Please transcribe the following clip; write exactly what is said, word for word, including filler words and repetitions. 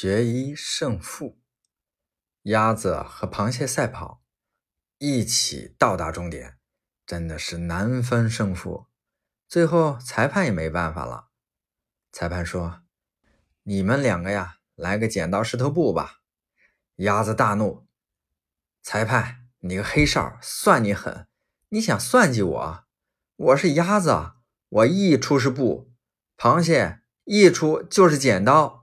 决一胜负。鸭子和螃蟹赛跑，一起到达终点，真的是难分胜负。最后裁判也没办法了，裁判说：你们两个呀，来个剪刀石头布吧。鸭子大怒：裁判，你个黑哨，算你狠，你想算计我？我是鸭子，我一出是布，螃蟹一出就是剪刀。